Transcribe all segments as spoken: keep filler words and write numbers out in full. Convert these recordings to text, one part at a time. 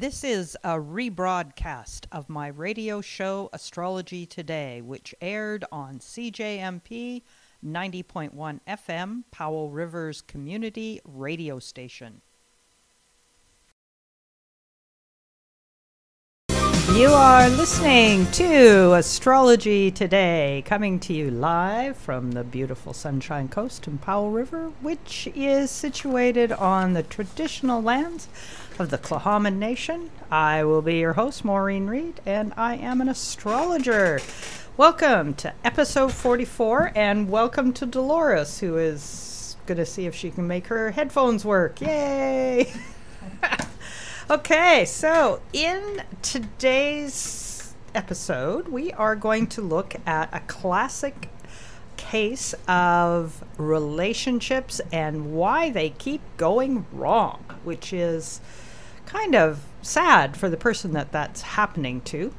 This is a rebroadcast of my radio show Astrology Today, which aired on C J M P ninety point one F M, Powell River's community radio station. You are listening to Astrology Today, coming to you live from the beautiful Sunshine Coast and Powell River, which is situated on the traditional lands of the Clahomid Nation. I will be your host, Maureen Reed, and I am an astrologer. Welcome to episode forty-four, and welcome to Dolores, who is going to see if she can make her headphones work. Yay! Okay, so in today's episode, we are going to look at a classic case of relationships and why they keep going wrong, which is kind of sad for the person that that's happening to.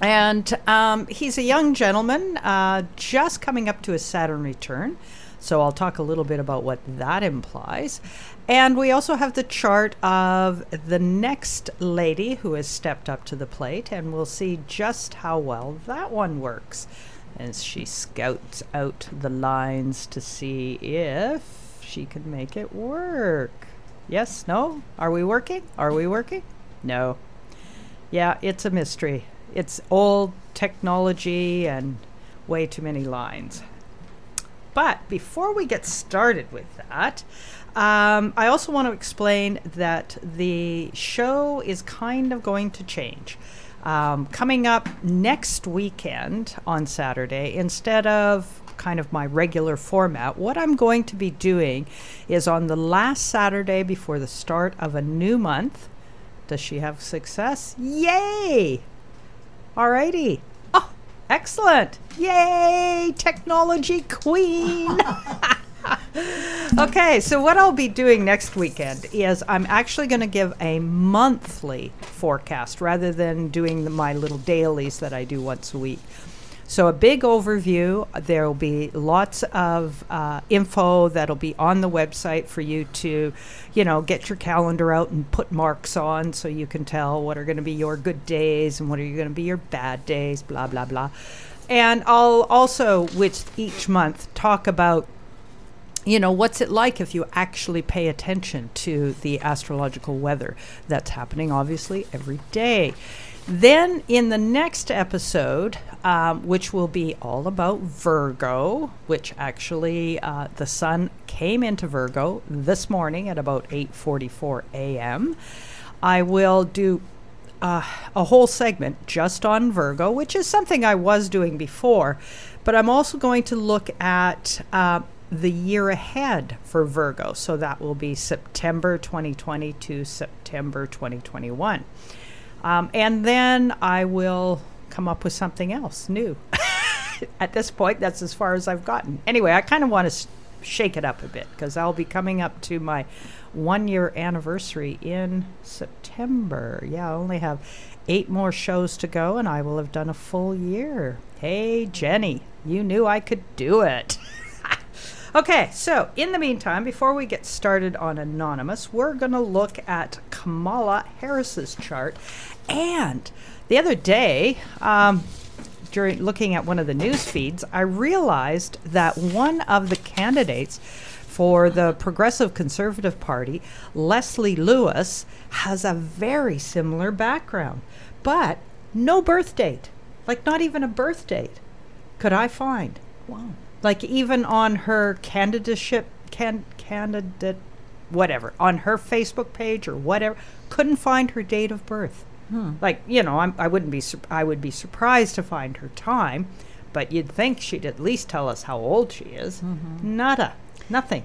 And um, he's a young gentleman uh, just coming up to his Saturn return. So I'll talk a little bit about what that implies. And we also have the chart of the next lady who has stepped up to the plate, and we'll see just how well that one works as she scouts out the lines to see if she can make it work. Yes? No? Are we working? Are we working? No. Yeah, it's a mystery. It's old technology and way too many lines. But before we get started with that, um, I also want to explain that the show is kind of going to change. Um, coming up next weekend on Saturday, instead of kind of my regular format, what I'm going to be doing is on the last Saturday before the start of a new month. Does she have success? Yay! Alrighty. Excellent. Yay, technology queen. Okay, so what I'll be doing next weekend is I'm actually going to give a monthly forecast rather than doing the, my little dailies that I do once a week. So a big overview. There will be lots of uh, info that will be on the website for you to, you know, get your calendar out and put marks on so you can tell what are going to be your good days and what are going to be your bad days, blah, blah, blah. And I'll also, with each month, talk about, you know, what's it like if you actually pay attention to the astrological weather that's happening, obviously, every day. Then in the next episode, um, which will be all about Virgo, which actually uh, the sun came into Virgo this morning at about eight forty-four a.m. I will do uh, a whole segment just on Virgo, which is something I was doing before, but I'm also going to look at uh, the year ahead for Virgo. So that will be September twenty twenty to September twenty twenty-one. Um, and then I will come up with something else new. At this point, that's as far as I've gotten. Anyway, I kind of want to sh- shake it up a bit because I'll be coming up to my one-year anniversary in September. Yeah, I only have eight more shows to go, and I will have done a full year. Hey, Jenny, you knew I could do it. Okay, so in the meantime, before we get started on Anonymous, we're going to look at Kamala Harris's chart. And the other day, um, during looking at one of the news feeds, I realized that one of the candidates for the Progressive Conservative Party, Leslie Lewis, has a very similar background, but no birth date, like not even a birth date could I find. Wow. Like even on her candidateship, can, candidate, whatever, on her Facebook page or whatever, couldn't find her date of birth. Hmm. Like, you know, I'm, I wouldn't be, sur- I would be surprised to find her time, but you'd think she'd at least tell us how old she is. Mm-hmm. Nada, nothing.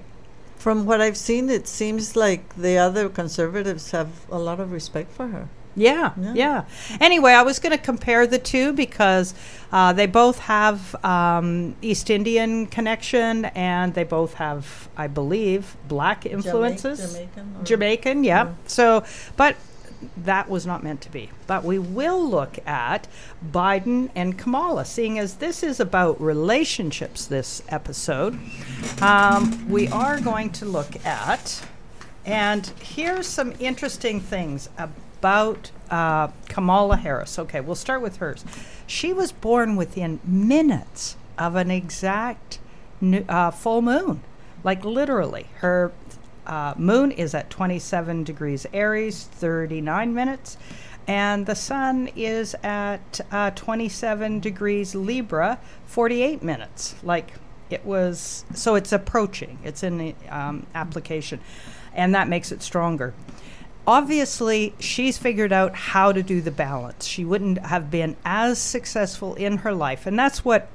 From what I've seen, it seems like the other conservatives have a lot of respect for her. Yeah, yeah, yeah. Anyway, I was going to compare the two because uh, they both have um, East Indian connection and they both have, I believe, black influences. Jamaican. Jamaican, yeah. yeah. So, but that was not meant to be. But we will look at Biden and Kamala, seeing as this is about relationships this episode. Um, we are going to look at, and here's some interesting things about about uh, Kamala Harris. Okay, we'll start with hers. She was born within minutes of an exact new, uh, full moon, like literally. Her uh, moon is at twenty-seven degrees Aries, thirty-nine minutes, and the sun is at uh, twenty-seven degrees Libra, forty-eight minutes. Like it was, so it's approaching. It's in the um, application, and that makes it stronger. Obviously, she's figured out how to do the balance. She wouldn't have been as successful in her life, and that's what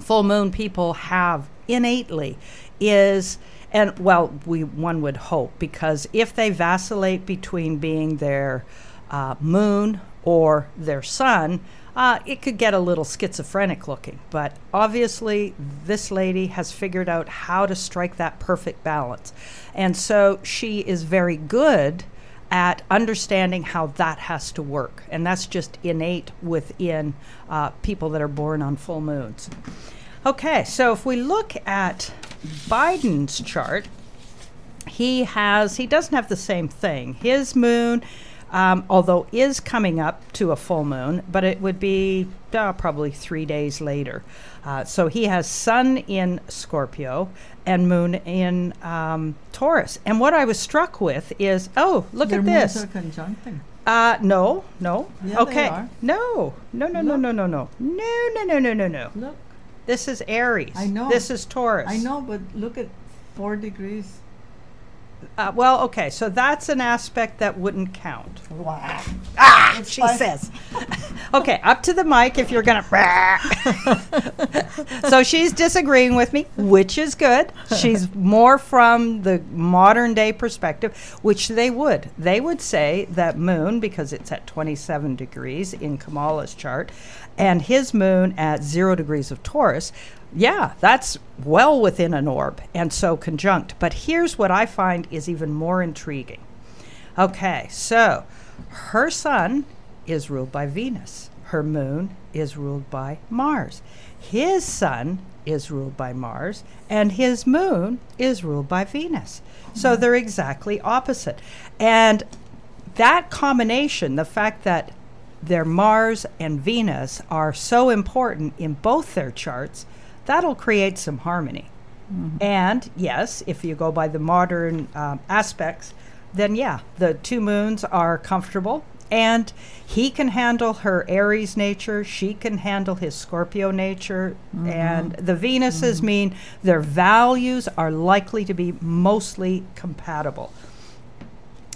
full moon people have innately is, and well, we one would hope, because if they vacillate between being their uh, moon or their sun, uh, it could get a little schizophrenic looking. But obviously, this lady has figured out how to strike that perfect balance. And so she is very good at understanding how that has to work. And that's just innate within uh, people that are born on full moons. Okay, so if we look at Biden's chart, he has, he doesn't have the same thing. His moon, um, although is coming up to a full moon, but it would be uh, probably three days later. Uh, so he has sun in Scorpio and moon in um, Taurus. And what I was struck with is, oh, look Their at this. Their moons are conjuncting. Uh, no, no. Yeah, okay. They are. No, no, no, no, no, no, no, no, no, no, no, no, no. Look. This is Aries. I know. This is Taurus. I know, but look at four degrees. Uh, well, okay, so that's an aspect that wouldn't count. Wow. Ah, that's she fine. Says. Okay, up to the mic if you're going to. So she's disagreeing with me, which is good. She's more from the modern day perspective, which they would. They would say that moon, because it's at twenty-seven degrees in Kamala's chart, and his moon at zero degrees of Taurus, yeah, that's well within an orb, and so conjunct. But here's what I find is even more intriguing. Okay, so her sun is ruled by Venus. Her moon is ruled by Mars. His sun is ruled by Mars, and his moon is ruled by Venus. So they're exactly opposite. And that combination, the fact that their Mars and Venus are so important in both their charts, that'll create some harmony. Mm-hmm. And yes, if you go by the modern um, aspects, then yeah, the two moons are comfortable, and he can handle her Aries nature, she can handle his Scorpio nature, mm-hmm. and the Venuses mm-hmm. mean their values are likely to be mostly compatible.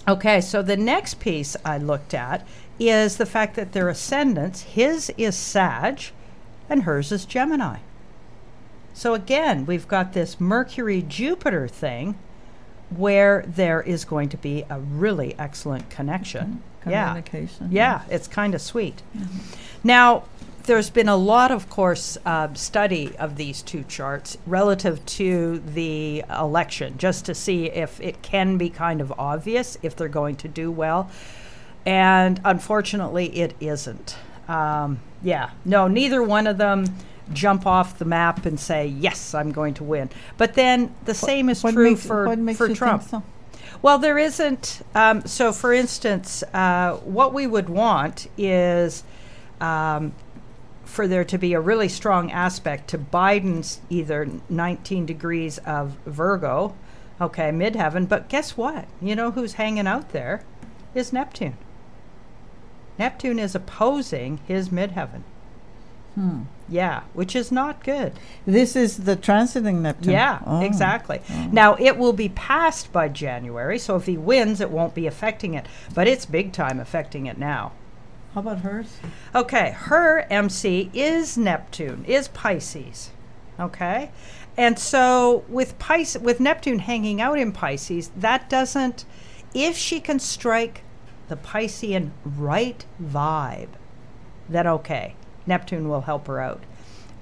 Okay, so the next piece I looked at is the fact that their ascendants, his is Sag and hers is Gemini. So again, we've got this Mercury-Jupiter thing where there is going to be a really excellent connection. Mm-hmm. Communication. Yeah, yeah, it's kind of sweet. Mm-hmm. Now, there's been a lot, of course, uh, study of these two charts relative to the election, just to see if it can be kind of obvious if they're going to do well. And unfortunately, it isn't. Um, yeah, no, neither one of them jump off the map and say, yes, I'm going to win. But then the same is what true makes, for, for Trump. So? Well, there isn't. Um, so, for instance, uh, what we would want is um, for there to be a really strong aspect to Biden's either nineteen degrees of Virgo, okay, midheaven. But guess what? You know who's hanging out there is Neptune. Neptune is opposing his midheaven. Hmm. Yeah, which is not good. This is the transiting Neptune. Yeah, oh. exactly. Oh. Now, it will be passed by January, so if he wins, it won't be affecting it. But it's big time affecting it now. How about hers? Okay, her M C is Neptune, is Pisces. Okay? And so with Pis- with Neptune hanging out in Pisces, that doesn't... If she can strike the Piscean right vibe, then okay, Neptune will help her out.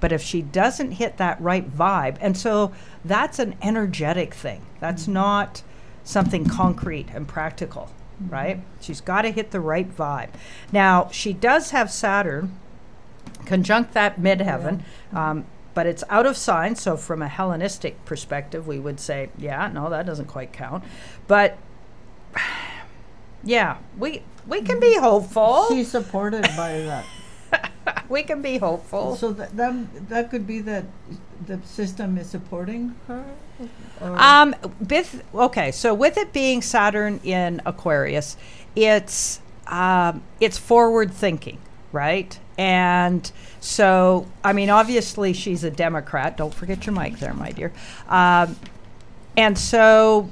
But if she doesn't hit that right vibe, and so that's an energetic thing. That's mm-hmm. not something concrete and practical, mm-hmm. right? She's got to hit the right vibe. Now, she does have Saturn conjunct that midheaven, yeah. um, but it's out of sign, so from a Hellenistic perspective, we would say, yeah, no, that doesn't quite count. But yeah, we we can be hopeful. She's supported by that. We can be hopeful. So that that, that could be that the system is supporting her? Or? Um, with, okay, so with it being Saturn in Aquarius, it's um, it's forward thinking, right? And so, I mean, obviously she's a Democrat. Don't forget your mic there, my dear. Um, and so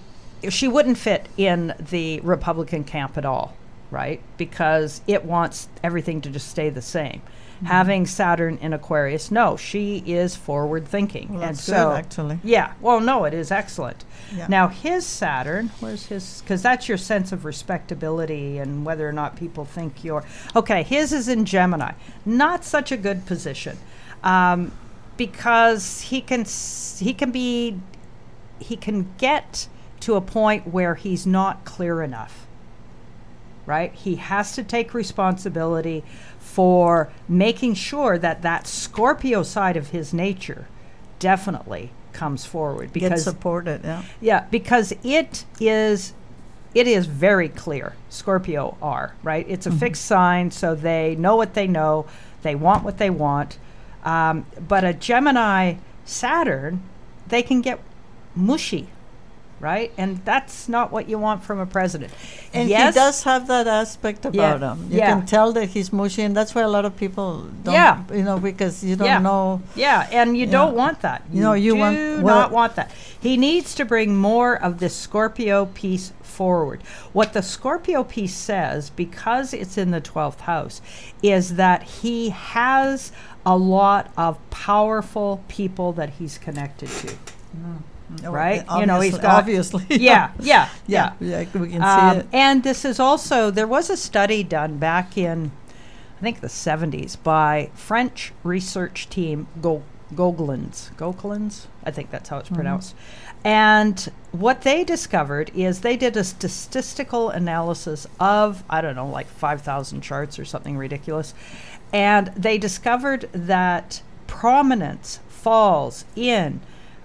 she wouldn't fit in the Republican camp at all, right? Because it wants everything to just stay the same. Mm-hmm. Having Saturn in Aquarius, no, she is forward thinking. Well, that's and so, good, actually. Yeah, well, no, it is excellent. Yeah. Now, his Saturn, where's his? Because that's your sense of respectability and whether or not people think you're. Okay, his is in Gemini. Not such a good position um, because he can he can be, he can get to a point where he's not clear enough. Right? He has to take responsibility for making sure that that Scorpio side of his nature definitely comes forward. Because, get supported, yeah. Yeah, because it is it is very clear. Scorpio are, right? It's a mm-hmm. fixed sign, so they know what they know. They want what they want. Um, but a Gemini Saturn, they can get mushy. Right? And that's not what you want from a president. And yes, he does have that aspect about yeah. him. You yeah. can tell that he's mushy, and that's why a lot of people don't, yeah. you know, because you don't yeah. know. Yeah, and you yeah. don't want that. You no, you do want, well, not want that. He needs to bring more of the Scorpio piece forward. What the Scorpio piece says, because it's in the twelfth house, is that he has a lot of powerful people that he's connected to. Mm. Right, obviously, you know, he's got, obviously. Yeah, yeah, yeah, yeah. yeah we can um, see it. And this is also, there was a study done back in, I think, the seventies by French research team Gau- Gauquelin's, Gauquelin's. I think that's how it's mm-hmm. pronounced. And what they discovered is they did a statistical analysis of, I don't know, like five thousand charts or something ridiculous, and they discovered that prominence falls in.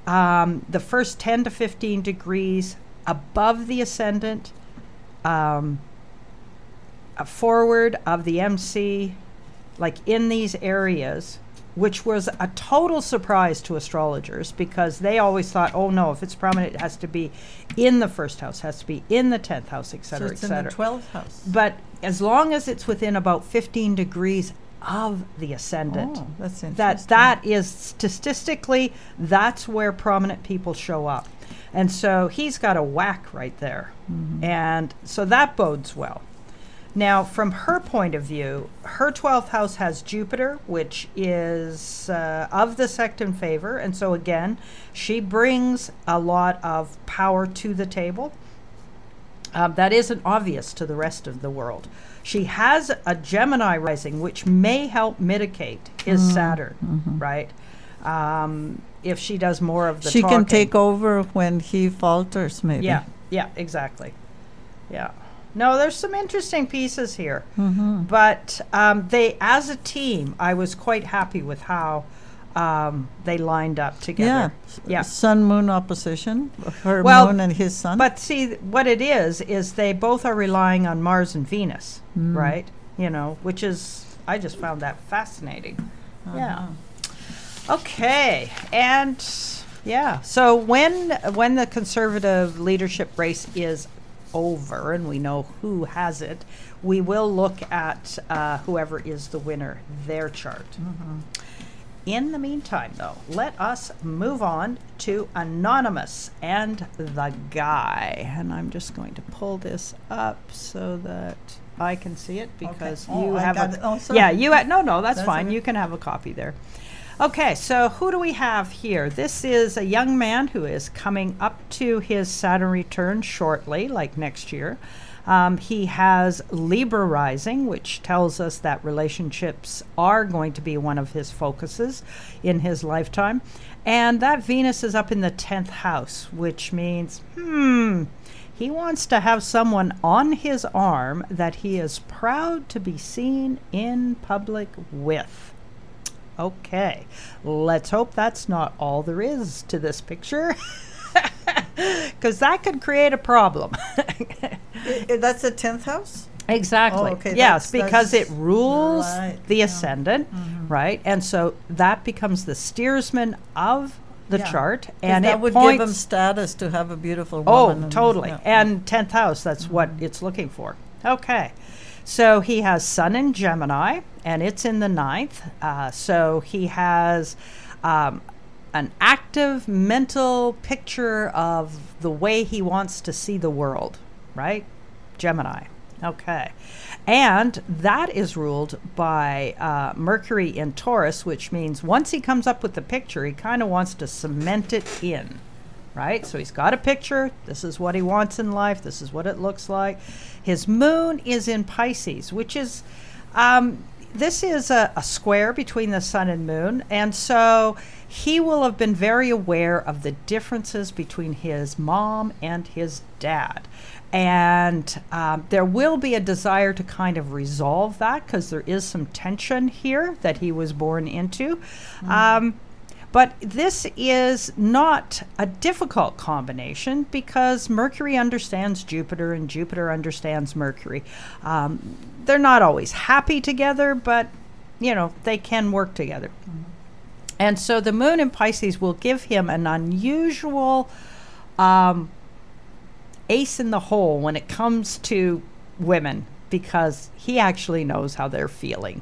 Um, the first ten to fifteen degrees above the ascendant, um, forward of the M C, like in these areas, which was a total surprise to astrologers because they always thought, oh no, if it's prominent, it has to be in the first house, has to be in the tenth house, et cetera, so it's et cetera. In the twelfth house. But as long as it's within about fifteen degrees of the ascendant. Oh, that's interesting. That that is statistically that's where prominent people show up, and so he's got a whack right there, mm-hmm. and so that bodes well. Now, from her point of view, her twelfth house has Jupiter, which is uh, of the sect in favor, and so again, she brings a lot of power to the table. Um, that isn't obvious to the rest of the world. She has a Gemini rising, which may help mitigate his mm. Saturn, mm-hmm. right? Um, if she does more of the she talking. Can take over when he falters, maybe. Yeah, yeah, exactly. Yeah. No, there's some interesting pieces here. Mm-hmm. But um, they, as a team, I was quite happy with how um, they lined up together. Yeah, yeah. Sun-moon opposition, her well, moon and his sun. But see, th- what it is, is they both are relying on Mars and Venus, mm. right? You know, which is, I just found that fascinating. Uh-huh. Yeah. Okay, and yeah. So when when the conservative leadership race is over, and we know who has it, we will look at uh, whoever is the winner, their chart. Mm-hmm. In the meantime, though, let us move on to Anonymous and the Guy. And I'm just going to pull this up so that I can see it because okay. you oh, have a, oh, yeah, you ha- no, no, that's, that's fine. It. You can have a copy there. Okay, so who do we have here? This is a young man who is coming up to his Saturn return shortly, like next year. Um, he has Libra rising, which tells us that relationships are going to be one of his focuses in his lifetime. And that Venus is up in the tenth house, which means, hmm, he wants to have someone on his arm that he is proud to be seen in public with. Okay, let's hope that's not all there is to this picture. Because that could create a problem. That's the tenth house? Exactly. Oh, okay. Yes, that's, because that's it rules right. the yeah. ascendant, mm-hmm. right? And so that becomes the steersman of the yeah. chart, and that it would give them status to have a beautiful woman. Oh, totally. Yeah. And tenth house, that's mm-hmm. what it's looking for. Okay. So he has Sun in Gemini, and it's in the ninth. Uh, so he has um, an active mental picture of the way he wants to see the world, right? Gemini. Okay. And that is ruled by uh, Mercury in Taurus, which means once he comes up with the picture, he kind of wants to cement it in, right? So he's got a picture. This is what he wants in life. This is what it looks like. His moon is in Pisces, which is, um, this is a, a square between the sun and moon. And so he will have been very aware of the differences between his mom and his dad. And um, there will be a desire to kind of resolve that, because there is some tension here that he was born into. Mm. Um, but this is not a difficult combination, because Mercury understands Jupiter and Jupiter understands Mercury. Um, they're not always happy together, but, you know, they can work together. Mm. And so the moon in Pisces will give him an unusual um, ace in the hole when it comes to women, because he actually knows how they're feeling.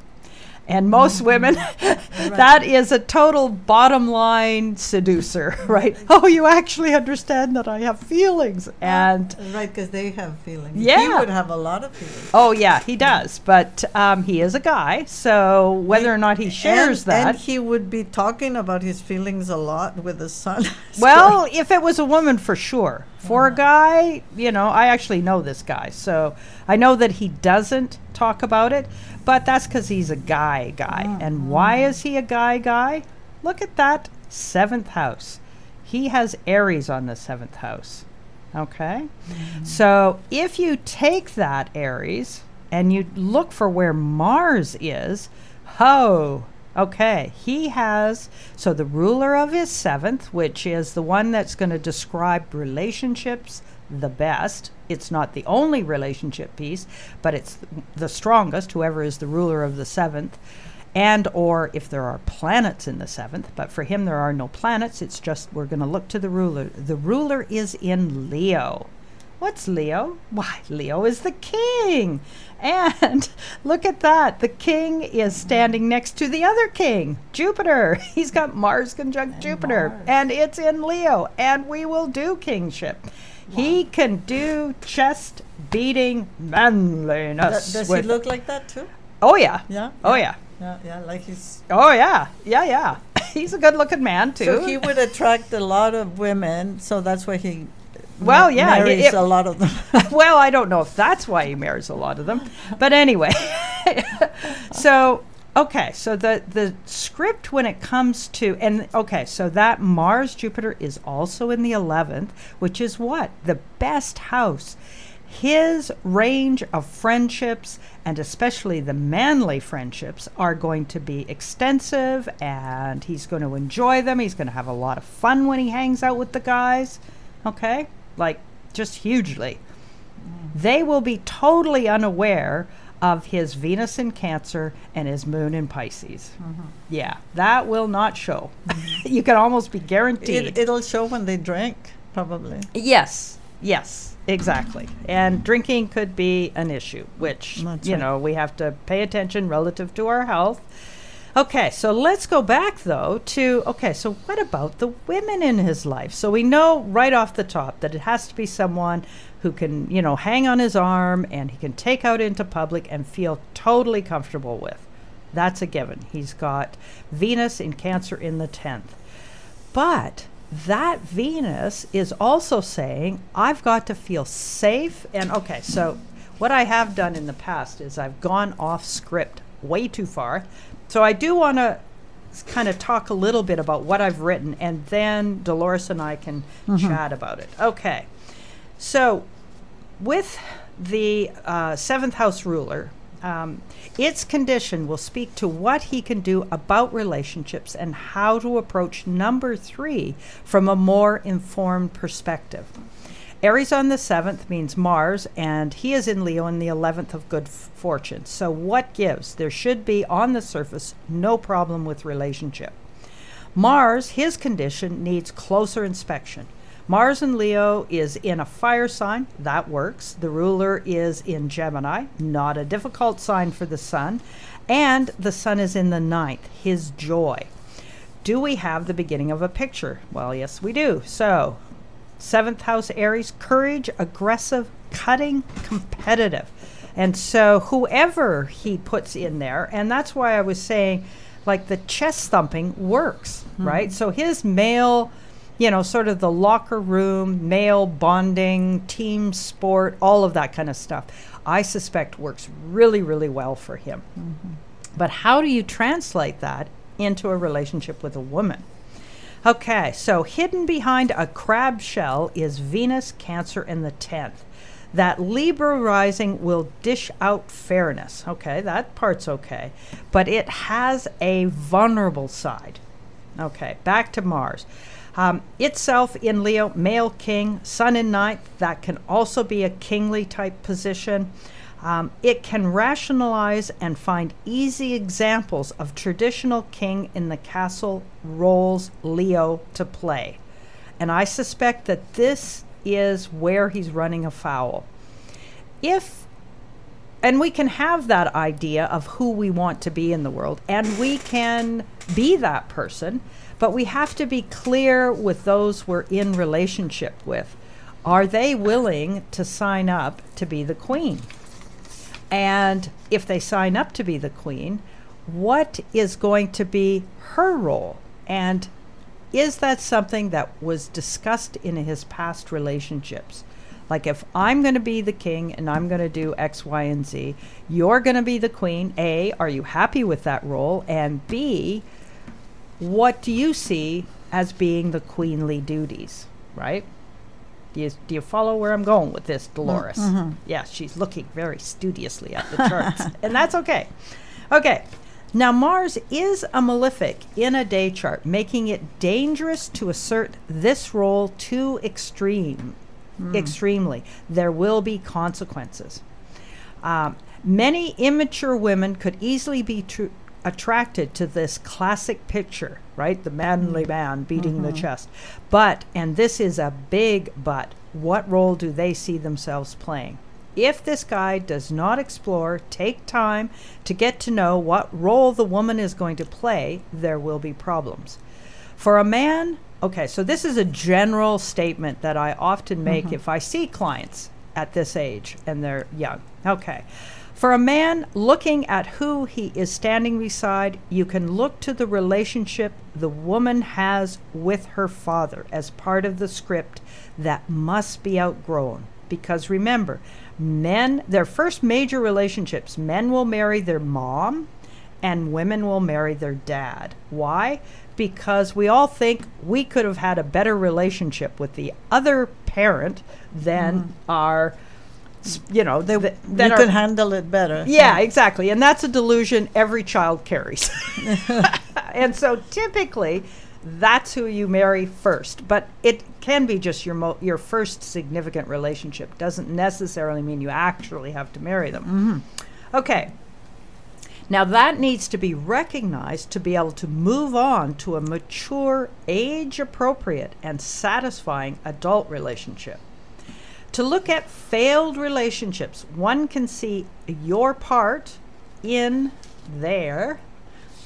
And most mm-hmm. women, that is a total bottom line seducer, right? Oh, you actually understand that I have feelings. And right, because they have feelings. Yeah. He would have a lot of feelings. Oh, yeah, he does. But um, he is a guy, so whether or not he shares and, that. And he would be talking about his feelings a lot with his son. Well, if it was a woman, for sure. For a guy, you know, I actually know this guy, so I know that he doesn't talk about it, but that's because he's a guy guy. Mm-hmm. And why is he a guy guy? Look at that seventh house. He has Aries on the seventh house. Okay? Mm-hmm. So if you take that Aries and you look for where Mars is, ho. Okay, he has, so the ruler of his seventh, which is the one that's going to describe relationships the best. It's not the only relationship piece, but it's the strongest, whoever is the ruler of the seventh, and or if there are planets in the seventh. But for him, there are no planets. It's just we're going to look to the ruler. The ruler is in Leo. What's Leo? Why, Leo is the king. And look at that. The king is standing next to the other king, Jupiter. He's got Mars conjunct and Jupiter. Mars. And it's in Leo. And we will do kingship. Wow. He can do chest-beating manliness. Th- does he look like that too? Oh, yeah. Yeah? Oh, yeah. Yeah, yeah, like he's... Oh, yeah. Yeah, yeah. He's a good-looking man, too. So he would attract a lot of women, so that's why he... Well, yeah, marries it, it, a lot of them. Well, I don't know if that's why he marries a lot of them, but anyway. So, okay, so the the script when it comes to, and okay, so that Mars Jupiter is also in the eleventh, which is what? The best house. His range of friendships, and especially the manly friendships, are going to be extensive, and he's going to enjoy them. He's going to have a lot of fun when he hangs out with the guys. Okay? Like, just hugely. Mm. They will be totally unaware of his Venus in Cancer and his moon in Pisces. Mm-hmm. Yeah, that will not show. You can almost be guaranteed. It, it'll show when they drink, probably. Yes, yes, exactly. And drinking could be an issue, which, That's you right. know, we have to pay attention relative to our health. Okay, so let's go back, though, to, okay, so what about the women in his life? So we know right off the top that it has to be someone who can, you know, hang on his arm and he can take out into public and feel totally comfortable with. That's a given. He's got Venus in Cancer in the tenth. But that Venus is also saying, I've got to feel safe. And, okay, so what I have done in the past is I've gone off script way too far. So I do want to kind of talk a little bit about what I've written, and then Dolores and I can mm-hmm. chat about it. Okay. So with the uh, seventh house ruler, um, its condition will speak to what he can do about relationships and how to approach number three from a more informed perspective. Aries on the seventh means Mars, and he is in Leo in the eleventh of good f- fortune. So what gives? There should be, on the surface, no problem with relationship. Mars, his condition, needs closer inspection. Mars in Leo is in a fire sign. That works. The ruler is in Gemini, not a difficult sign for the sun. And the sun is in the ninth, his joy. Do we have the beginning of a picture? Well, yes, we do. So, seventh house Aries, courage, aggressive, cutting, competitive. And so whoever he puts in there, and that's why I was saying, like, the chest thumping works, mm-hmm. right? So his male, you know, sort of the locker room, male bonding, team sport, all of that kind of stuff, I suspect works really, really well for him. Mm-hmm. But how do you translate that into a relationship with a woman? Okay, so hidden behind a crab shell is Venus, Cancer, and the tenth. That Libra rising will dish out fairness. Okay, that part's okay. But it has a vulnerable side. Okay, back to Mars. Um, itself in Leo, male king, sun in ninth, that can also be a kingly type position. Um, it can rationalize and find easy examples of traditional king in the castle roles Leo to play. And I suspect that this is where he's running afoul. If, and we can have that idea of who we want to be in the world, and we can be that person, but we have to be clear with those we're in relationship with. Are they willing to sign up to be the queen? And if they sign up to be the queen, what is going to be her role? And is that something that was discussed in his past relationships? Like, if I'm going to be the king and I'm going to do X, Y, and Z, you're going to be the queen. A, are you happy with that role? And B, what do you see as being the queenly duties, right? Do you, do you follow where I'm going with this, Dolores? Mm-hmm. Yeah, she's looking very studiously at the charts, and that's okay. Okay, now Mars is a malefic in a day chart, making it dangerous to assert this role too extreme, mm. extremely. There will be consequences. Um, many immature women could easily be tr- attracted to this classic picture, right? The manly man beating mm-hmm. the chest. But, and this is a big but, what role do they see themselves playing? If this guy does not explore, take time to get to know what role the woman is going to play, there will be problems. For a man, okay, so this is a general statement that I often make mm-hmm. if I see clients at this age and they're young. Okay. For a man, looking at who he is standing beside, you can look to the relationship the woman has with her father as part of the script that must be outgrown. Because remember, men, their first major relationships, men will marry their mom and women will marry their dad. Why? Because we all think we could have had a better relationship with the other parent than mm-hmm. our you know, they th- that you could handle it better. Yeah, yeah, exactly. And that's a delusion every child carries. And so typically that's who you marry first. But it can be just your mo- your first significant relationship. Doesn't necessarily mean you actually have to marry them. Mm-hmm. Okay. Now that needs to be recognized to be able to move on to a mature, age-appropriate and satisfying adult relationship. To look at failed relationships, one can see your part in their,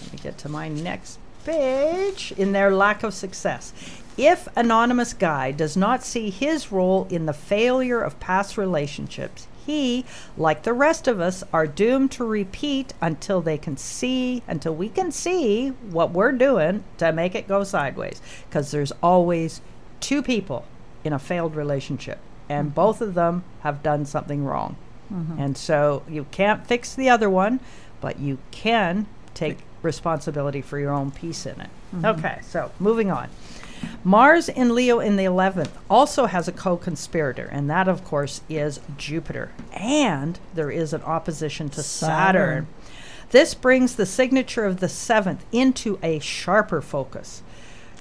let me get to my next page, in their lack of success. If anonymous guy does not see his role in the failure of past relationships, he, like the rest of us, are doomed to repeat until they can see, until we can see what we're doing to make it go sideways. Because there's always two people in a failed relationship. And mm-hmm. both of them have done something wrong. Mm-hmm. And so you can't fix the other one, but you can take responsibility for your own piece in it. Mm-hmm. Okay, so moving on. Mars in Leo in the eleventh also has a co-conspirator, and that, of course, is Jupiter. And there is an opposition to Saturn. Saturn. This brings the signature of the seventh into a sharper focus.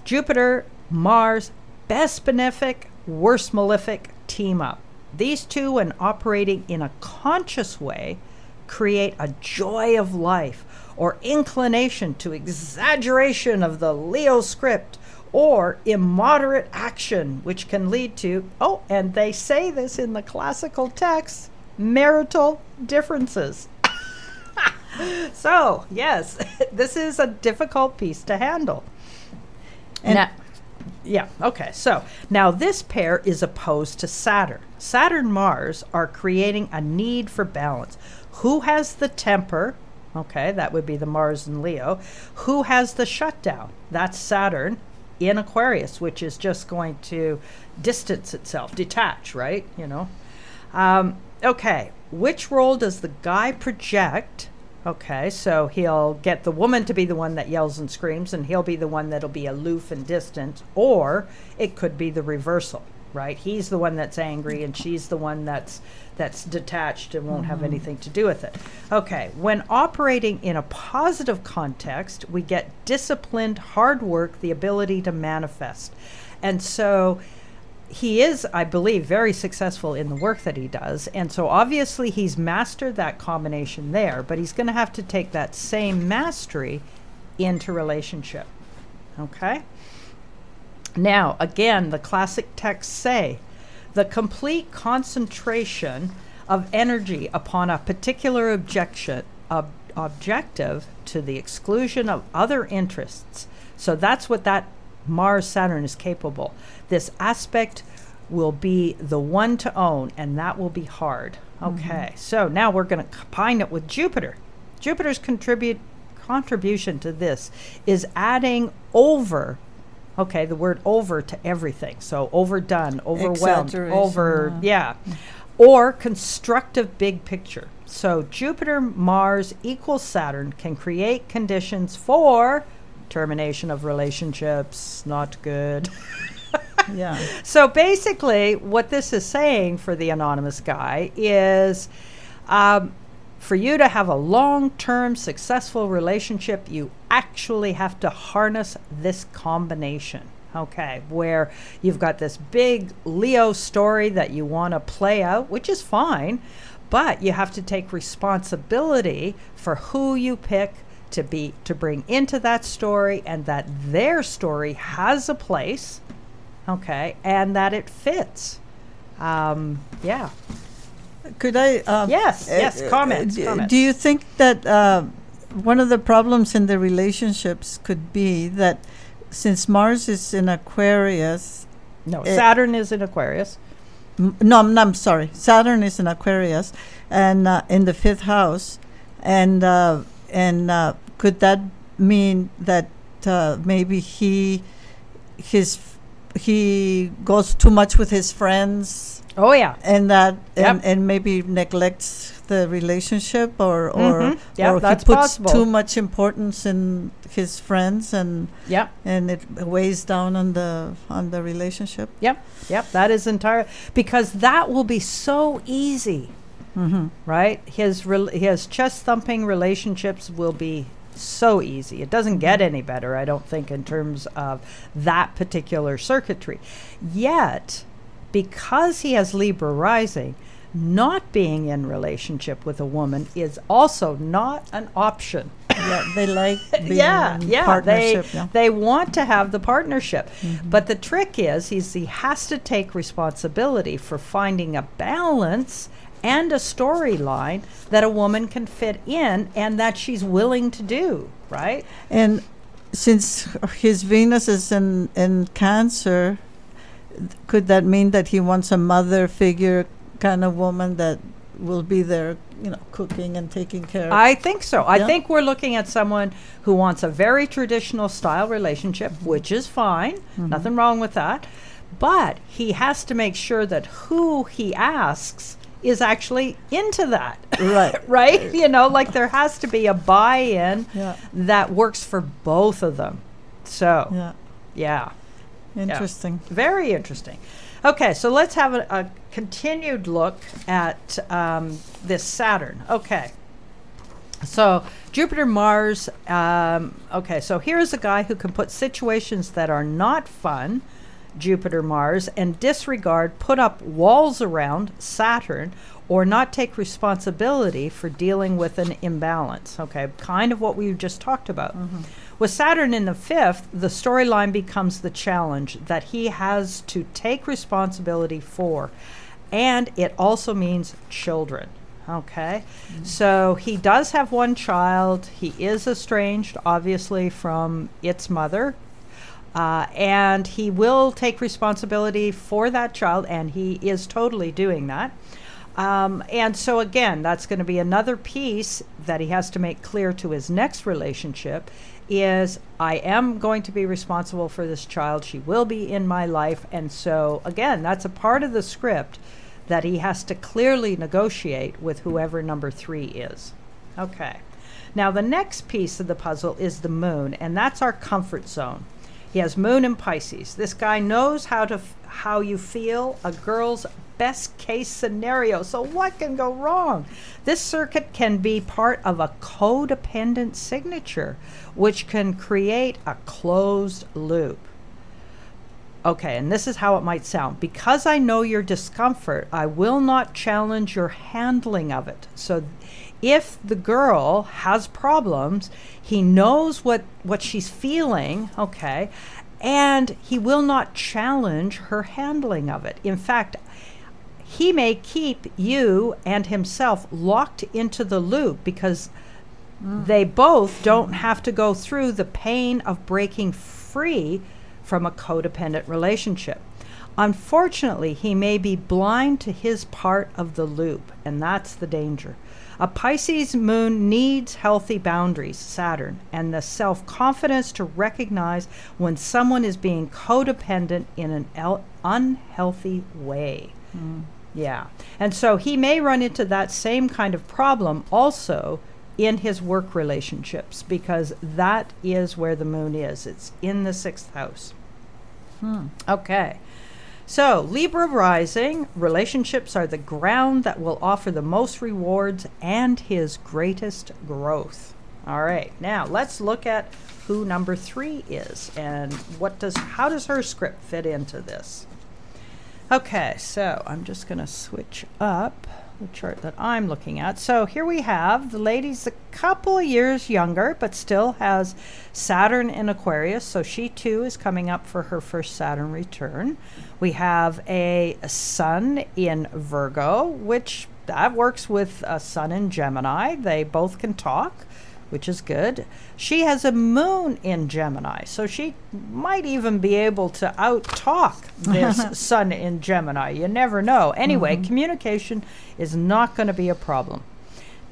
Jupiter, Mars, best benefic, worst malefic, team up. These two, when operating in a conscious way, create a joy of life or inclination to exaggeration of the Leo script or immoderate action, which can lead to, oh, and they say this in the classical text, marital differences. So, yes, this is a difficult piece to handle. And now, yeah, okay. So now this pair is opposed to Saturn. Saturn, Mars are creating a need for balance. Who has the temper? Okay, that would be the Mars and Leo. Who has the shutdown? That's Saturn in Aquarius, which is just going to distance itself, detach, right? You know. Um, okay, which role does the guy project? Okay, so he'll get the woman to be the one that yells and screams, and he'll be the one that'll be aloof and distant, or it could be the reversal, right? He's the one that's angry, and she's the one that's that's detached and won't mm-hmm. have anything to do with it. Okay, when operating in a positive context, we get disciplined, hard work, the ability to manifest. And so he is, I believe, very successful in the work that he does. And so obviously he's mastered that combination there, but he's going to have to take that same mastery into relationship. Okay? Now, again, the classic texts say the complete concentration of energy upon a particular objection, ob- objective to the exclusion of other interests. So that's what that Mars Saturn is capable. This aspect will be the one to own, and that will be hard. Okay, mm-hmm. So now we're going to combine it with Jupiter. Jupiter's contribute contribution to this is adding over. Okay, the word over to everything. So overdone, overwhelmed, over yeah. yeah. Or constructive big picture. So Jupiter Mars equals Saturn can create conditions for termination of relationships, not good. Yeah. So basically what this is saying for the anonymous guy is um, for you to have a long-term successful relationship, you actually have to harness this combination. Okay, where you've got this big Leo story that you want to play out, which is fine, but you have to take responsibility for who you pick to be to bring into that story, and that their story has a place, okay, and that it fits. Um, yeah. Could I? Uh, yes. Uh, yes. Uh, comments, uh, d- comments. Do you think that uh, one of the problems in the relationships could be that since Mars is in Aquarius, no, Saturn is in Aquarius. M- no, no, I'm sorry. Saturn is in Aquarius, and uh, in the fifth house, and. Uh, And uh, could that mean that uh, maybe he his f- he goes too much with his friends? Oh yeah, and that yep. and, and maybe neglects the relationship, or or, mm-hmm. yep, or he puts possible. too much importance in his friends, and yep. and it weighs down on the on the relationship. Yep, yep, that is entire because that will be so easy. Mm-hmm. Right? His re- his chest-thumping relationships will be so easy. It doesn't get any better, I don't think, in terms of that particular circuitry. Yet, because he has Libra rising, not being in relationship with a woman is also not an option. Yeah, they like being yeah, in yeah, partnership. They, yeah, they want to have the partnership. Mm-hmm. But the trick is he's, he has to take responsibility for finding a balance and a storyline that a woman can fit in and that she's willing to do, right? And since his Venus is in, in Cancer, th- could that mean that he wants a mother figure kind of woman that will be there, you know, cooking and taking care of? I think so. Yeah. I think we're looking at someone who wants a very traditional style relationship, which is fine. Mm-hmm. Nothing wrong with that. But he has to make sure that who he asks is actually into that, right? Right? You know, like there has to be a buy-in yeah. that works for both of them. So, yeah. yeah. Interesting. Yeah. Very interesting. Okay, so let's have a, a continued look at um, this Saturn. Okay. So Jupiter, Mars. Um, okay, so here's a guy who can put situations that are not fun Jupiter, Mars, and disregard, put up walls around Saturn, or not take responsibility for dealing with an imbalance. Okay, kind of what we just talked about. Mm-hmm. With Saturn in the fifth, the storyline becomes the challenge that he has to take responsibility for. And it also means children. Okay, mm-hmm. So he does have one child. He is estranged, obviously, from its mother. Uh, and he will take responsibility for that child, and he is totally doing that. Um, and so, again, that's going to be another piece that he has to make clear to his next relationship is, I am going to be responsible for this child. She will be in my life. And so, again, that's a part of the script that he has to clearly negotiate with whoever number three is. Okay. Now, the next piece of the puzzle is the moon, and that's our comfort zone. He has moon in Pisces. This guy knows how to f- how you feel, a girl's best case scenario. So what can go wrong? This circuit can be part of a codependent signature, which can create a closed loop. Okay, and this is how it might sound. Because I know your discomfort, I will not challenge your handling of it. So if the girl has problems, he knows what, what she's feeling, okay, and he will not challenge her handling of it. In fact, he may keep you and himself locked into the loop because mm. they both don't have to go through the pain of breaking free from a codependent relationship. Unfortunately, he may be blind to his part of the loop, and that's the danger. A Pisces moon needs healthy boundaries, Saturn, and the self-confidence to recognize when someone is being codependent in an el- unhealthy way. Mm. Yeah. And so he may run into that same kind of problem also in his work relationships, because that is where the moon is. It's in the sixth house. Hmm. Okay. So, Libra rising, relationships are the ground that will offer the most rewards and his greatest growth. All right, now let's look at who number three is and what does, how does her script fit into this? Okay, so I'm just going to switch up the chart that I'm looking at. So here we have the lady's a couple years younger, but still has Saturn in Aquarius. So she too is coming up for her first Saturn return. We have a, a sun in Virgo, which that works with a sun in Gemini. They both can talk, which is good. She has a moon in Gemini, so she might even be able to out-talk this sun in Gemini. You never know. Anyway, mm-hmm. communication is not going to be a problem.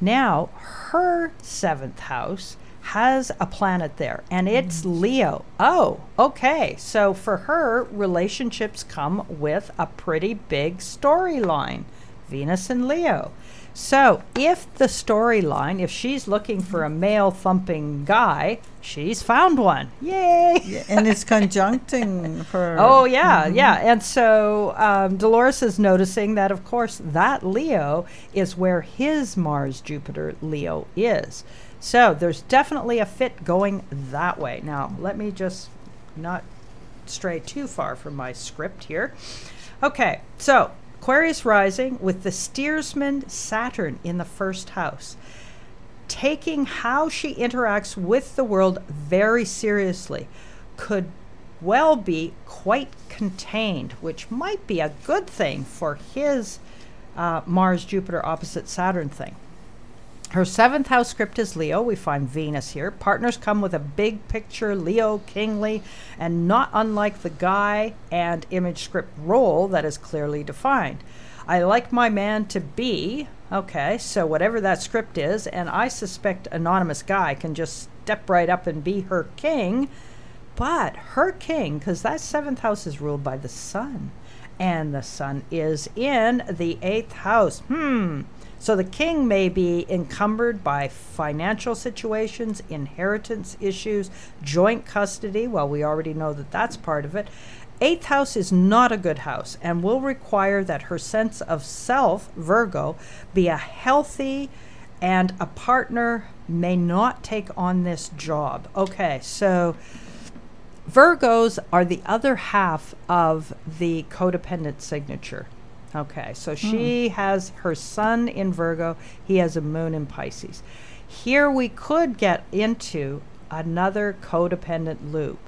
Now, her seventh house has a planet there, and it's mm-hmm. Leo. Oh, okay. So for her, relationships come with a pretty big storyline, Venus and Leo. So if the storyline, if she's looking for a male thumping guy, she's found one. Yay. Yeah, and it's conjuncting her. Oh, yeah. Mm-hmm. Yeah. And so um, Dolores is noticing that, of course, that Leo is where his Mars Jupiter Leo is. So there's definitely a fit going that way. Now, let me just not stray too far from my script here. Okay. So Aquarius rising with the steersman Saturn in the first house, taking how she interacts with the world very seriously, could well be quite contained, which might be a good thing for his uh, Mars-Jupiter opposite Saturn thing. Her seventh house script is Leo. We find Venus here. Partners come with a big picture, Leo, kingly, and not unlike the guy and image script role that is clearly defined. I like my man to be, okay, so whatever that script is, and I suspect anonymous guy can just step right up and be her king, but her king, because that seventh house is ruled by the sun, and the sun is in the eighth house. Hmm. So the king may be encumbered by financial situations, inheritance issues, joint custody. Well, we already know that that's part of it. Eighth house is not a good house and will require that her sense of self, Virgo, be a healthy and a partner may not take on this job. Okay, so Virgos are the other half of the codependent signature. Okay, so she mm. has her sun in Virgo. He has a moon in Pisces. Here we could get into another codependent loop.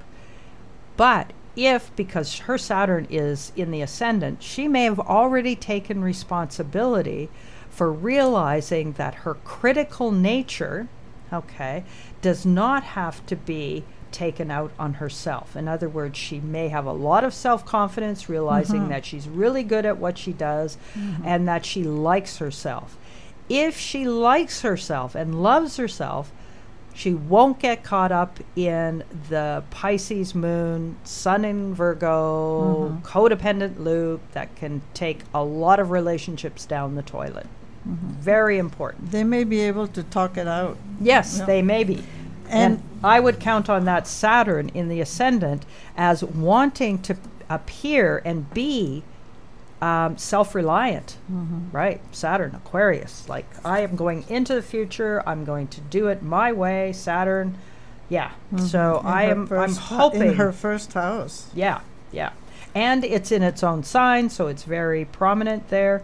But if, because her Saturn is in the ascendant, she may have already taken responsibility for realizing that her critical nature, okay, does not have to be taken out on herself. In other words, she may have a lot of self-confidence, realizing mm-hmm. that she's really good at what she does mm-hmm. and that she likes herself. If she likes herself and loves herself, she won't get caught up in the Pisces moon, sun in Virgo, mm-hmm. codependent loop that can take a lot of relationships down the toilet. Mm-hmm. Very important. They may be able to talk it out. Yes, yeah. they may be. And, and I would count on that Saturn in the ascendant as wanting to appear and be Um, self-reliant, mm-hmm. right? Saturn, Aquarius. Like, I am going into the future. I'm going to do it my way. Saturn, yeah. Mm-hmm. So in I am. I'm hoping in her first house. Yeah, yeah. And it's in its own sign, so it's very prominent there.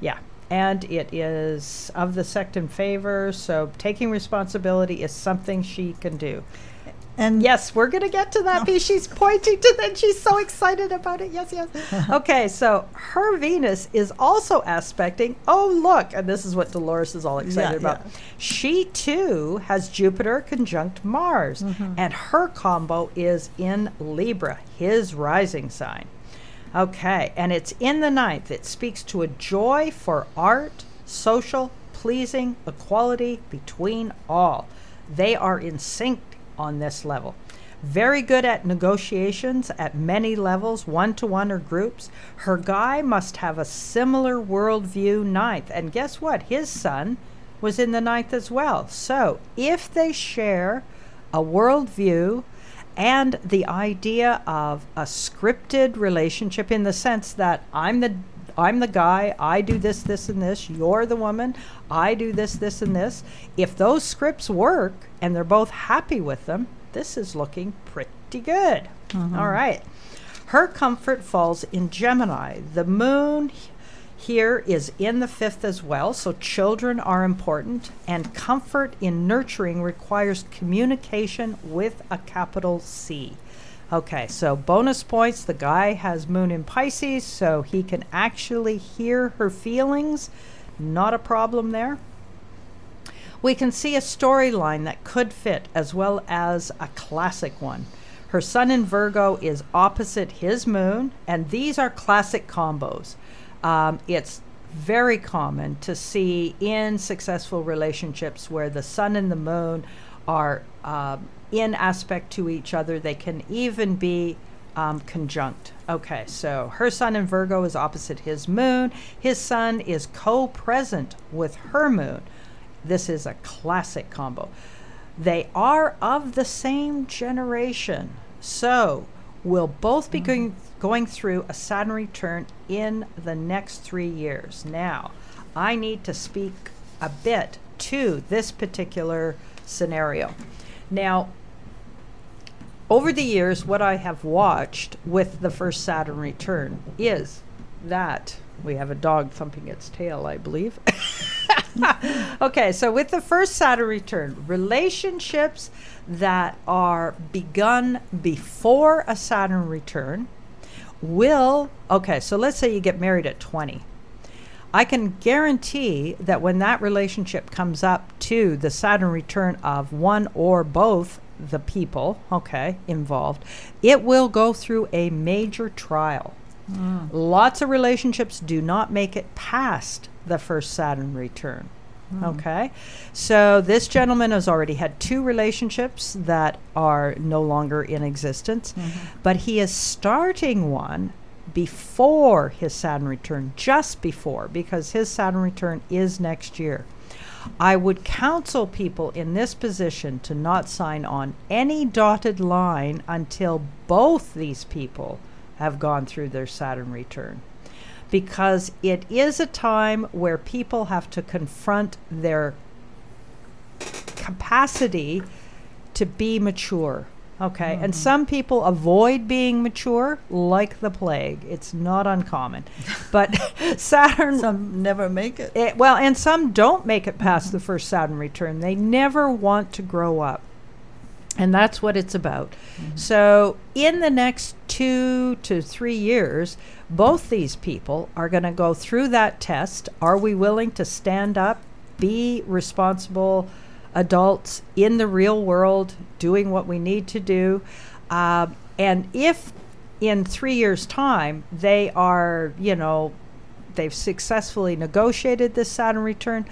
Yeah, and it is of the sect in favor. So taking responsibility is something she can do. And yes, we're going to get to that because she's pointing to that. She's so excited about it. Yes, yes. Okay, so her Venus is also aspecting. Oh, look. And this is what Dolores is all excited yeah, about. Yeah. She, too, has Jupiter conjunct Mars. Mm-hmm. And her combo is in Libra, his rising sign. Okay, and it's in the ninth. It speaks to a joy for art, social, pleasing, equality between all. They are in sync on this level. Very good at negotiations at many levels, one-to-one or groups. Her guy must have a similar worldview ninth. And guess what? His sun was in the ninth as well. So if they share a worldview and the idea of a scripted relationship in the sense that I'm the I'm the guy, I do this, this, and this, you're the woman, I do this, this, and this. If those scripts work and they're both happy with them, this is looking pretty good. Mm-hmm. All right. Her comfort falls in Gemini. The moon here is in the fifth as well, so children are important, and comfort in nurturing requires communication with a capital C. Okay, so bonus points. The guy has moon in Pisces, so he can actually hear her feelings. Not a problem there. We can see a storyline that could fit as well as a classic one. Her sun in Virgo is opposite his moon, and these are classic combos. Um, it's very common to see in successful relationships where the sun and the moon are uh, in aspect to each other. They can even be um, conjunct. Okay, so her sun in Virgo is opposite his moon. His sun is co-present with her moon. This is a classic combo. They are of the same generation, so we'll both be mm-hmm. going, going through a Saturn return in the next three years. Now, I need to speak a bit to this particular scenario. Now, over the years, what I have watched with the first Saturn return is that we have a dog thumping its tail, I believe. Okay, so with the first Saturn return, relationships that are begun before a Saturn return will, okay, so let's say you get married at twenty. I can guarantee that when that relationship comes up to the Saturn return of one or both the people, okay, involved, it will go through a major trial. Mm. Lots of relationships do not make it past the first Saturn return. Mm. Okay, so this gentleman has already had two relationships that are no longer in existence, mm-hmm. but he is starting one before his Saturn return, just before, because his Saturn return is next year. I would counsel people in this position to not sign on any dotted line until both these people have gone through their Saturn return, because it is a time where people have to confront their capacity to be mature, Okay, mm-hmm. And some people avoid being mature like the plague. It's not uncommon. But Saturn... Some never make it. it. Well, and some don't make it past mm-hmm. the first Saturn return. They never want to grow up. And that's what it's about. Mm-hmm. So in the next two to three years, both these people are going to go through that test. Are we willing to stand up, be responsible adults in the real world, doing what we need to do? Uh, and if in three years' time they are, you know, they've successfully negotiated this Saturn return,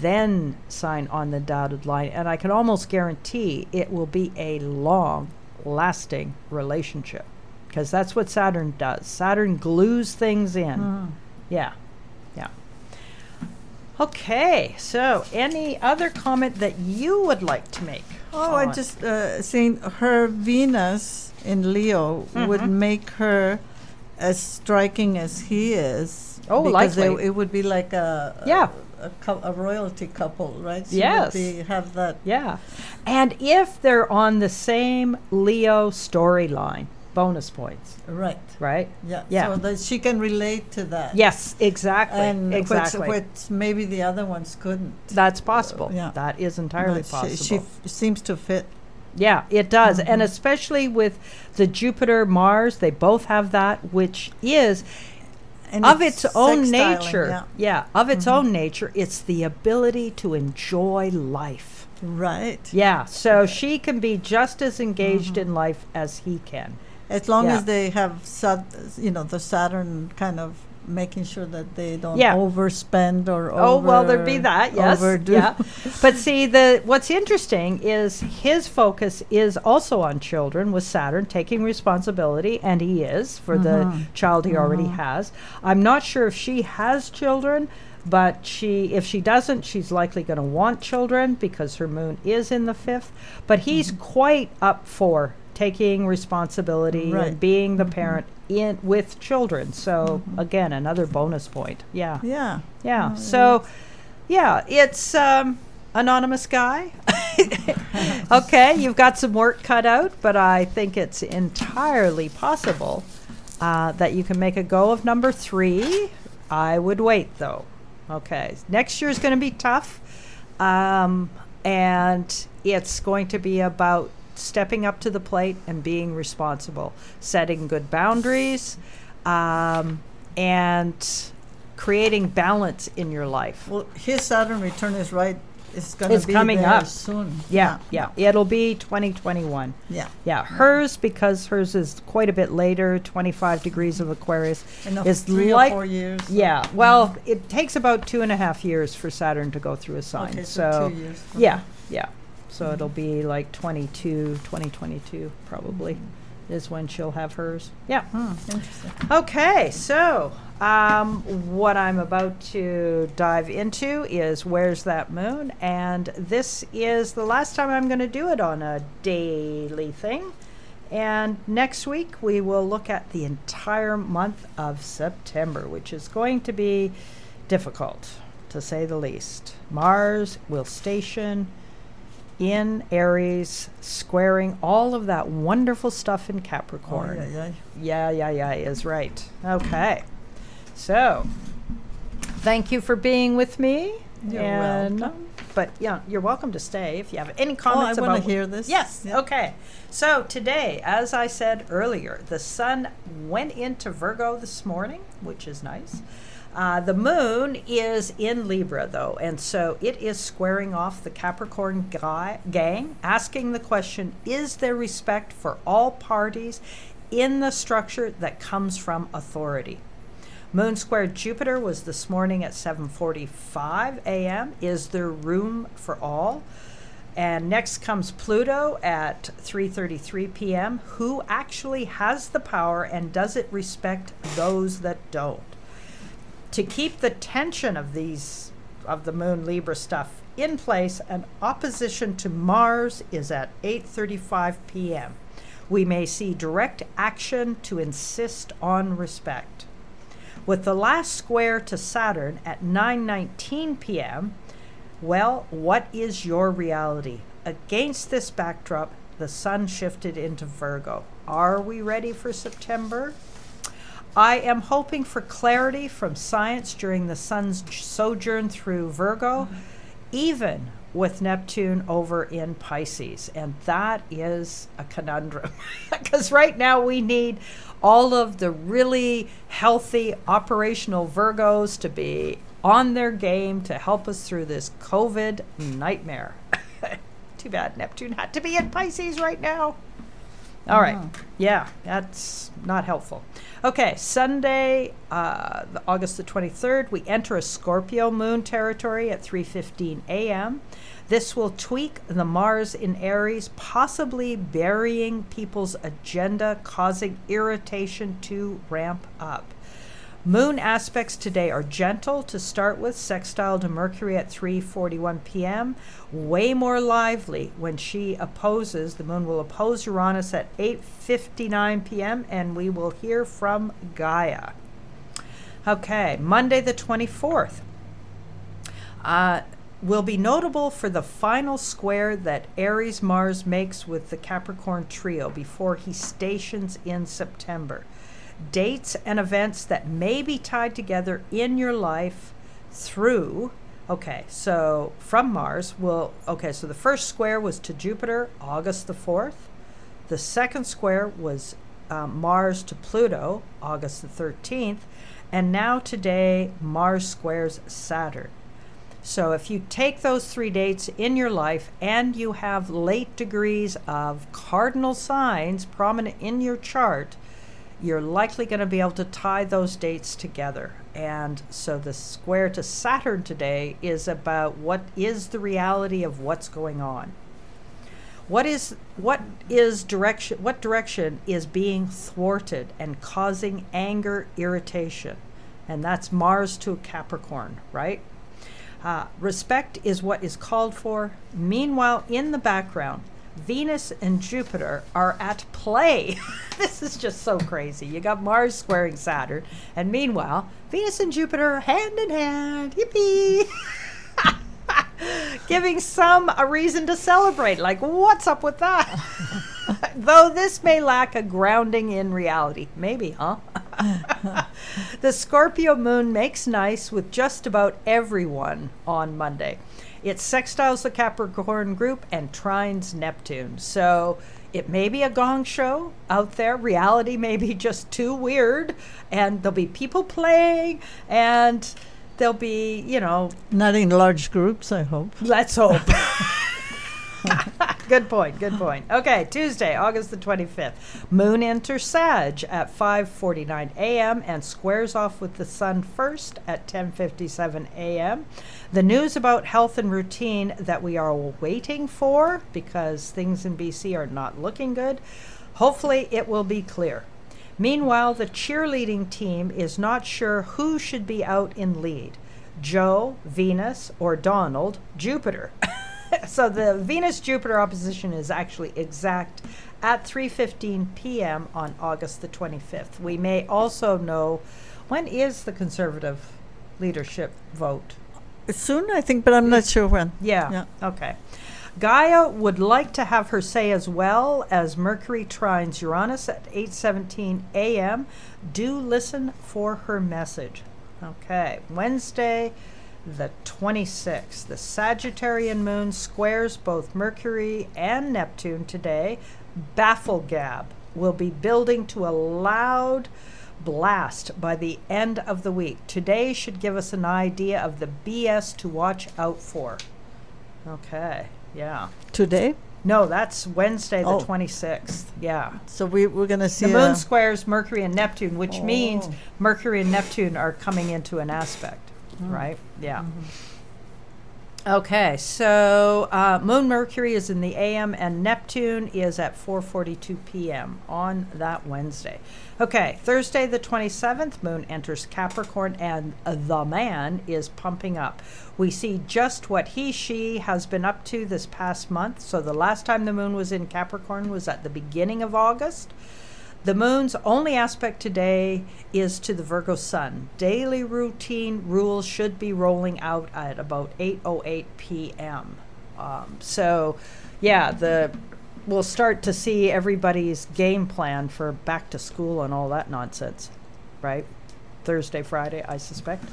then sign on the dotted line. And I can almost guarantee it will be a long-lasting relationship, because that's what Saturn does. Saturn glues things in. Mm. Yeah. Okay, so any other comment that you would like to make? Oh, I just uh, think her Venus in Leo mm-hmm. would make her as striking as he is. Oh, because likely. Because it would be like a yeah. a, a, co- a royalty couple, right? So yes. Would be, have that. Yeah. And if they're on the same Leo storyline. Bonus points. Right. Right? Yeah. yeah. So that she can relate to that. Yes, exactly. And exactly. Which, which maybe the other ones couldn't. That's possible. Uh, yeah. That is entirely but possible. She, she f- seems to fit. Yeah, it does. Mm-hmm. And especially with the Jupiter, Mars, they both have that, which is and of its, its own nature. Yeah. yeah, of its mm-hmm. own nature, it's the ability to enjoy life. Right. Yeah, so okay. she can be just as engaged mm-hmm. in life as he can. As long yeah. as they have, sat, you know, the Saturn kind of making sure that they don't yeah. overspend or over. Oh, well, there'd be that, yes. Overdo. Yeah. But see, the what's interesting is his focus is also on children with Saturn taking responsibility, and he is for mm-hmm. the child he mm-hmm. already has. I'm not sure if she has children, but she, if she doesn't, she's likely going to want children because her moon is in the fifth. But he's mm-hmm. quite up for taking responsibility right. and being the parent mm-hmm. in with children. So mm-hmm. again, another bonus point. Yeah. Yeah. Yeah. Mm-hmm. So yeah, it's um, anonymous guy. Okay, you've got some work cut out, but I think it's entirely possible uh, that you can make a go of number three. I would wait though. Okay. Next year's going to be tough. Um, and it's going to be about stepping up to the plate and being responsible, setting good boundaries, um, and creating balance in your life. Well, his Saturn return is right. It's going to be coming there up soon. Yeah, yeah, yeah. It'll be twenty twenty-one. Yeah, yeah. Hers, because hers is quite a bit later. twenty-five degrees of Aquarius is three like or four years. Yeah. So. Well, mm-hmm. it takes about two and a half years for Saturn to go through a sign. Okay, so, so two years. Yeah, yeah. So mm-hmm. it'll be like twenty-two, twenty twenty-two probably mm-hmm. is when she'll have hers. Yeah. Hmm. Interesting. Okay. So um, what I'm about to dive into is where's that moon? And this is the last time I'm going to do it on a daily thing. And next week we will look at the entire month of September, which is going to be difficult to say the least. Mars will station in Aries, squaring all of that wonderful stuff in Capricorn. Oh, yeah, yeah, yeah, yeah, is right. Okay. So, thank you for being with me. You're and, welcome. But yeah, you're welcome to stay if you have any comments. Oh, I want to hear this. Yes. Yep. Okay. So today, as I said earlier, the sun went into Virgo this morning, which is nice. Uh, the moon is in Libra, though, and so it is squaring off the Capricorn guy, gang, asking the question, is there respect for all parties in the structure that comes from authority? Moon squared Jupiter was this morning at seven forty-five a.m. Is there room for all? And next comes Pluto at three thirty-three p.m. Who actually has the power, and does it respect those that don't? To keep the tension of these, of the moon Libra stuff in place, an opposition to Mars is at eight thirty-five p.m. We may see direct action to insist on respect. With the last square to Saturn at nine nineteen p.m., well, what is your reality? Against this backdrop, the sun shifted into Virgo. Are we ready for September? I am hoping for clarity from science during the sun's sojourn through Virgo, mm-hmm. even with Neptune over in Pisces. And that is a conundrum because right now we need all of the really healthy operational Virgos to be on their game to help us through this COVID nightmare. Too bad Neptune had to be in Pisces right now. All right. Oh. Yeah, that's not helpful. Okay, Sunday, uh, the August the twenty-third, we enter a Scorpio moon territory at three fifteen a.m. This will tweak the Mars in Aries, possibly burying people's agenda, causing irritation to ramp up. Moon aspects today are gentle to start with, sextile to Mercury at three forty-one p.m. Way more lively when she opposes, the moon will oppose Uranus at eight fifty-nine p.m. and we will hear from Gaia. Okay, Monday the twenty-fourth uh, will be notable for the final square that Aries Mars makes with the Capricorn trio before he stations in September. Dates and events that may be tied together in your life through, okay, so from Mars will, okay, so the first square was to Jupiter, August the fourth. The second square was um, Mars to Pluto, August the thirteenth. And now today, Mars squares Saturn. So if you take those three dates in your life and you have late degrees of cardinal signs prominent in your chart, you're likely going to be able to tie those dates together. And so the square to Saturn today is about what is the reality of what's going on. What is what is direction, what direction is being thwarted and causing anger, irritation? And that's Mars to Capricorn, right? Uh, respect is what is called for. Meanwhile, in the background, Venus and Jupiter are at play. This is just so crazy. You got Mars squaring Saturn, and meanwhile, Venus and Jupiter hand in hand. Yippee! Giving some a reason to celebrate. Like, what's up with that? Though this may lack a grounding in reality. Maybe, huh? The Scorpio moon makes nice with just about everyone on Monday. It sextiles the Capricorn group and trines Neptune. So it may be a gong show out there. Reality may be just too weird. And there'll be people playing and there'll be, you know. Not in large groups, I hope. Let's hope. Good point, good point. Okay, Tuesday, August the twenty-fifth. Moon enters Sag at five forty-nine a.m. and squares off with the sun first at ten fifty-seven a.m. The news about health and routine that we are waiting for, because things in B C are not looking good, hopefully it will be clear. Meanwhile, the cheerleading team is not sure who should be out in lead, Joe, Venus, or Donald, Jupiter. So the Venus-Jupiter opposition is actually exact at three fifteen p.m. on August the twenty-fifth. We may also know, when is the Conservative leadership vote? Soon, I think, but I'm not sure when. Yeah. yeah. Okay. Gaia would like to have her say as well, as Mercury trines Uranus at eight seventeen a.m. Do listen for her message. Okay. Wednesday, the twenty-sixth, the Sagittarian moon squares both Mercury and Neptune today. Bafflegab will be building to a loud blast by the end of the week. Today should give us an idea of the B S to watch out for. Okay, yeah. Today? No, that's Wednesday the oh. twenty-sixth, yeah. So we, we're going to see... The moon squares Mercury and Neptune, which oh. means Mercury and Neptune are coming into an aspect. Mm. Right? Yeah. Mm-hmm. Okay. So uh, Moon Mercury is in the A M and Neptune is at four forty-two p.m. on that Wednesday. Okay. Thursday the twenty-seventh, Moon enters Capricorn and uh, the man is pumping up. We see just what he, she has been up to this past month. So the last time the Moon was in Capricorn was at the beginning of August. The moon's only aspect today is to the Virgo sun. Daily routine rules should be rolling out at about eight oh eight p.m. Um, so, yeah, the we'll start to see everybody's game plan for back to school and all that nonsense, right? Thursday, Friday, I suspect.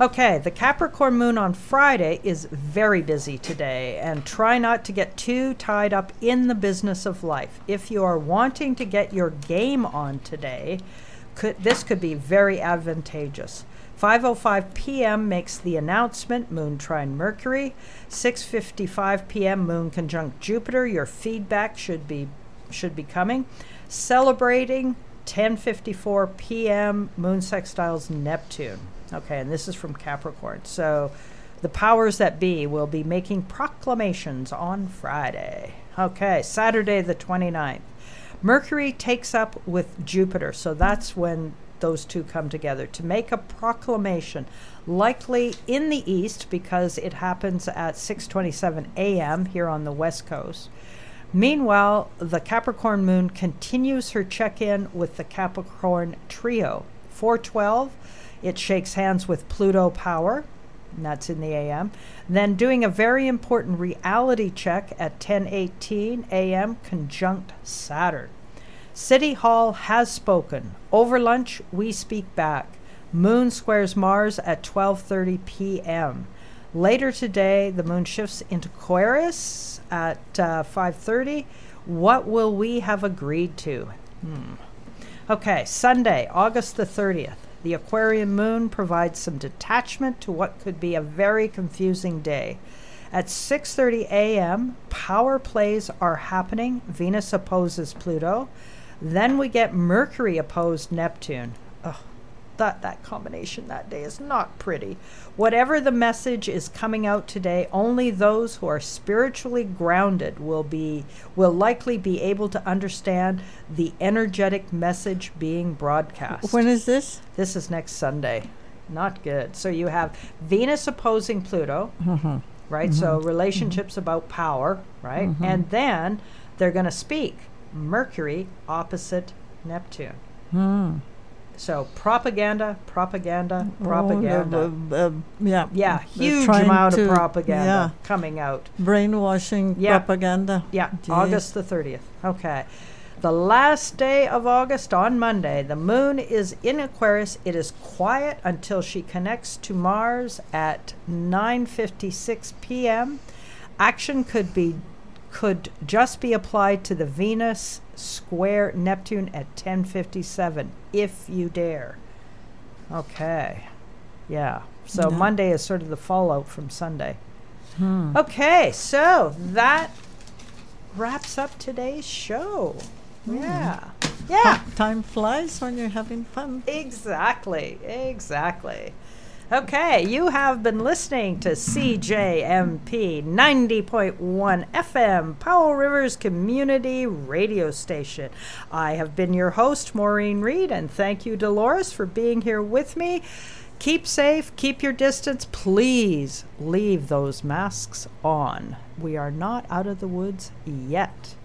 Okay, the Capricorn moon on Friday is very busy today, and try not to get too tied up in the business of life. If you are wanting to get your game on today, could, this could be very advantageous. five oh five p.m. makes the announcement, Moon trine Mercury. six fifty-five p.m. Moon conjunct Jupiter. Your feedback should be should be coming. Celebrating, ten fifty-four p.m. Moon sextiles Neptune. Okay, and this is from Capricorn. So the powers that be will be making proclamations on Friday. Okay, Saturday the twenty-ninth. Mercury takes up with Jupiter. So that's when those two come together to make a proclamation, likely in the east because it happens at six twenty-seven a.m. here on the West Coast. Meanwhile, the Capricorn moon continues her check-in with the Capricorn trio. four twelve. It shakes hands with Pluto power, and that's in the a m. Then doing a very important reality check at ten eighteen a.m. conjunct Saturn. City Hall has spoken. Over lunch, we speak back. Moon squares Mars at twelve thirty p.m. Later today, the moon shifts into Aquarius at uh, five thirty. What will we have agreed to? Hmm. Okay, Sunday, August the thirtieth. The Aquarian moon provides some detachment to what could be a very confusing day. At six thirty a.m., power plays are happening. Venus opposes Pluto. Then we get Mercury opposed Neptune. Oh, that, that combination that day is not pretty. Whatever the message is coming out today, only those who are spiritually grounded will be will likely be able to understand the energetic message being broadcast. When is this? This is next Sunday. Not good. So you have Venus opposing Pluto, mm-hmm. right? Mm-hmm. So relationships mm-hmm. about power, right? Mm-hmm. And then they're going to speak. Mercury opposite Neptune. Hmm. So propaganda, propaganda, propaganda. Oh, uh, uh, yeah. Yeah, huge amount of propaganda yeah. coming out. Brainwashing yeah. propaganda. Yeah, Jeez. August the thirtieth. Okay. The last day of August on Monday, the moon is in Aquarius. It is quiet until she connects to Mars at nine fifty-six p.m. Action could be could just be applied to the Venus square Neptune at ten fifty-seven, if you dare. Okay. Yeah. So no. Monday is sort of the fallout from Sunday. Hmm. Okay. So that wraps up today's show. Mm. Yeah. Yeah. Time flies when you're having fun. Exactly. Exactly. Okay, you have been listening to C J M P ninety point one F M, Powell River's community radio station. I have been your host, Maureen Reed, and thank you, Dolores, for being here with me. Keep safe, keep your distance. Please leave those masks on. We are not out of the woods yet.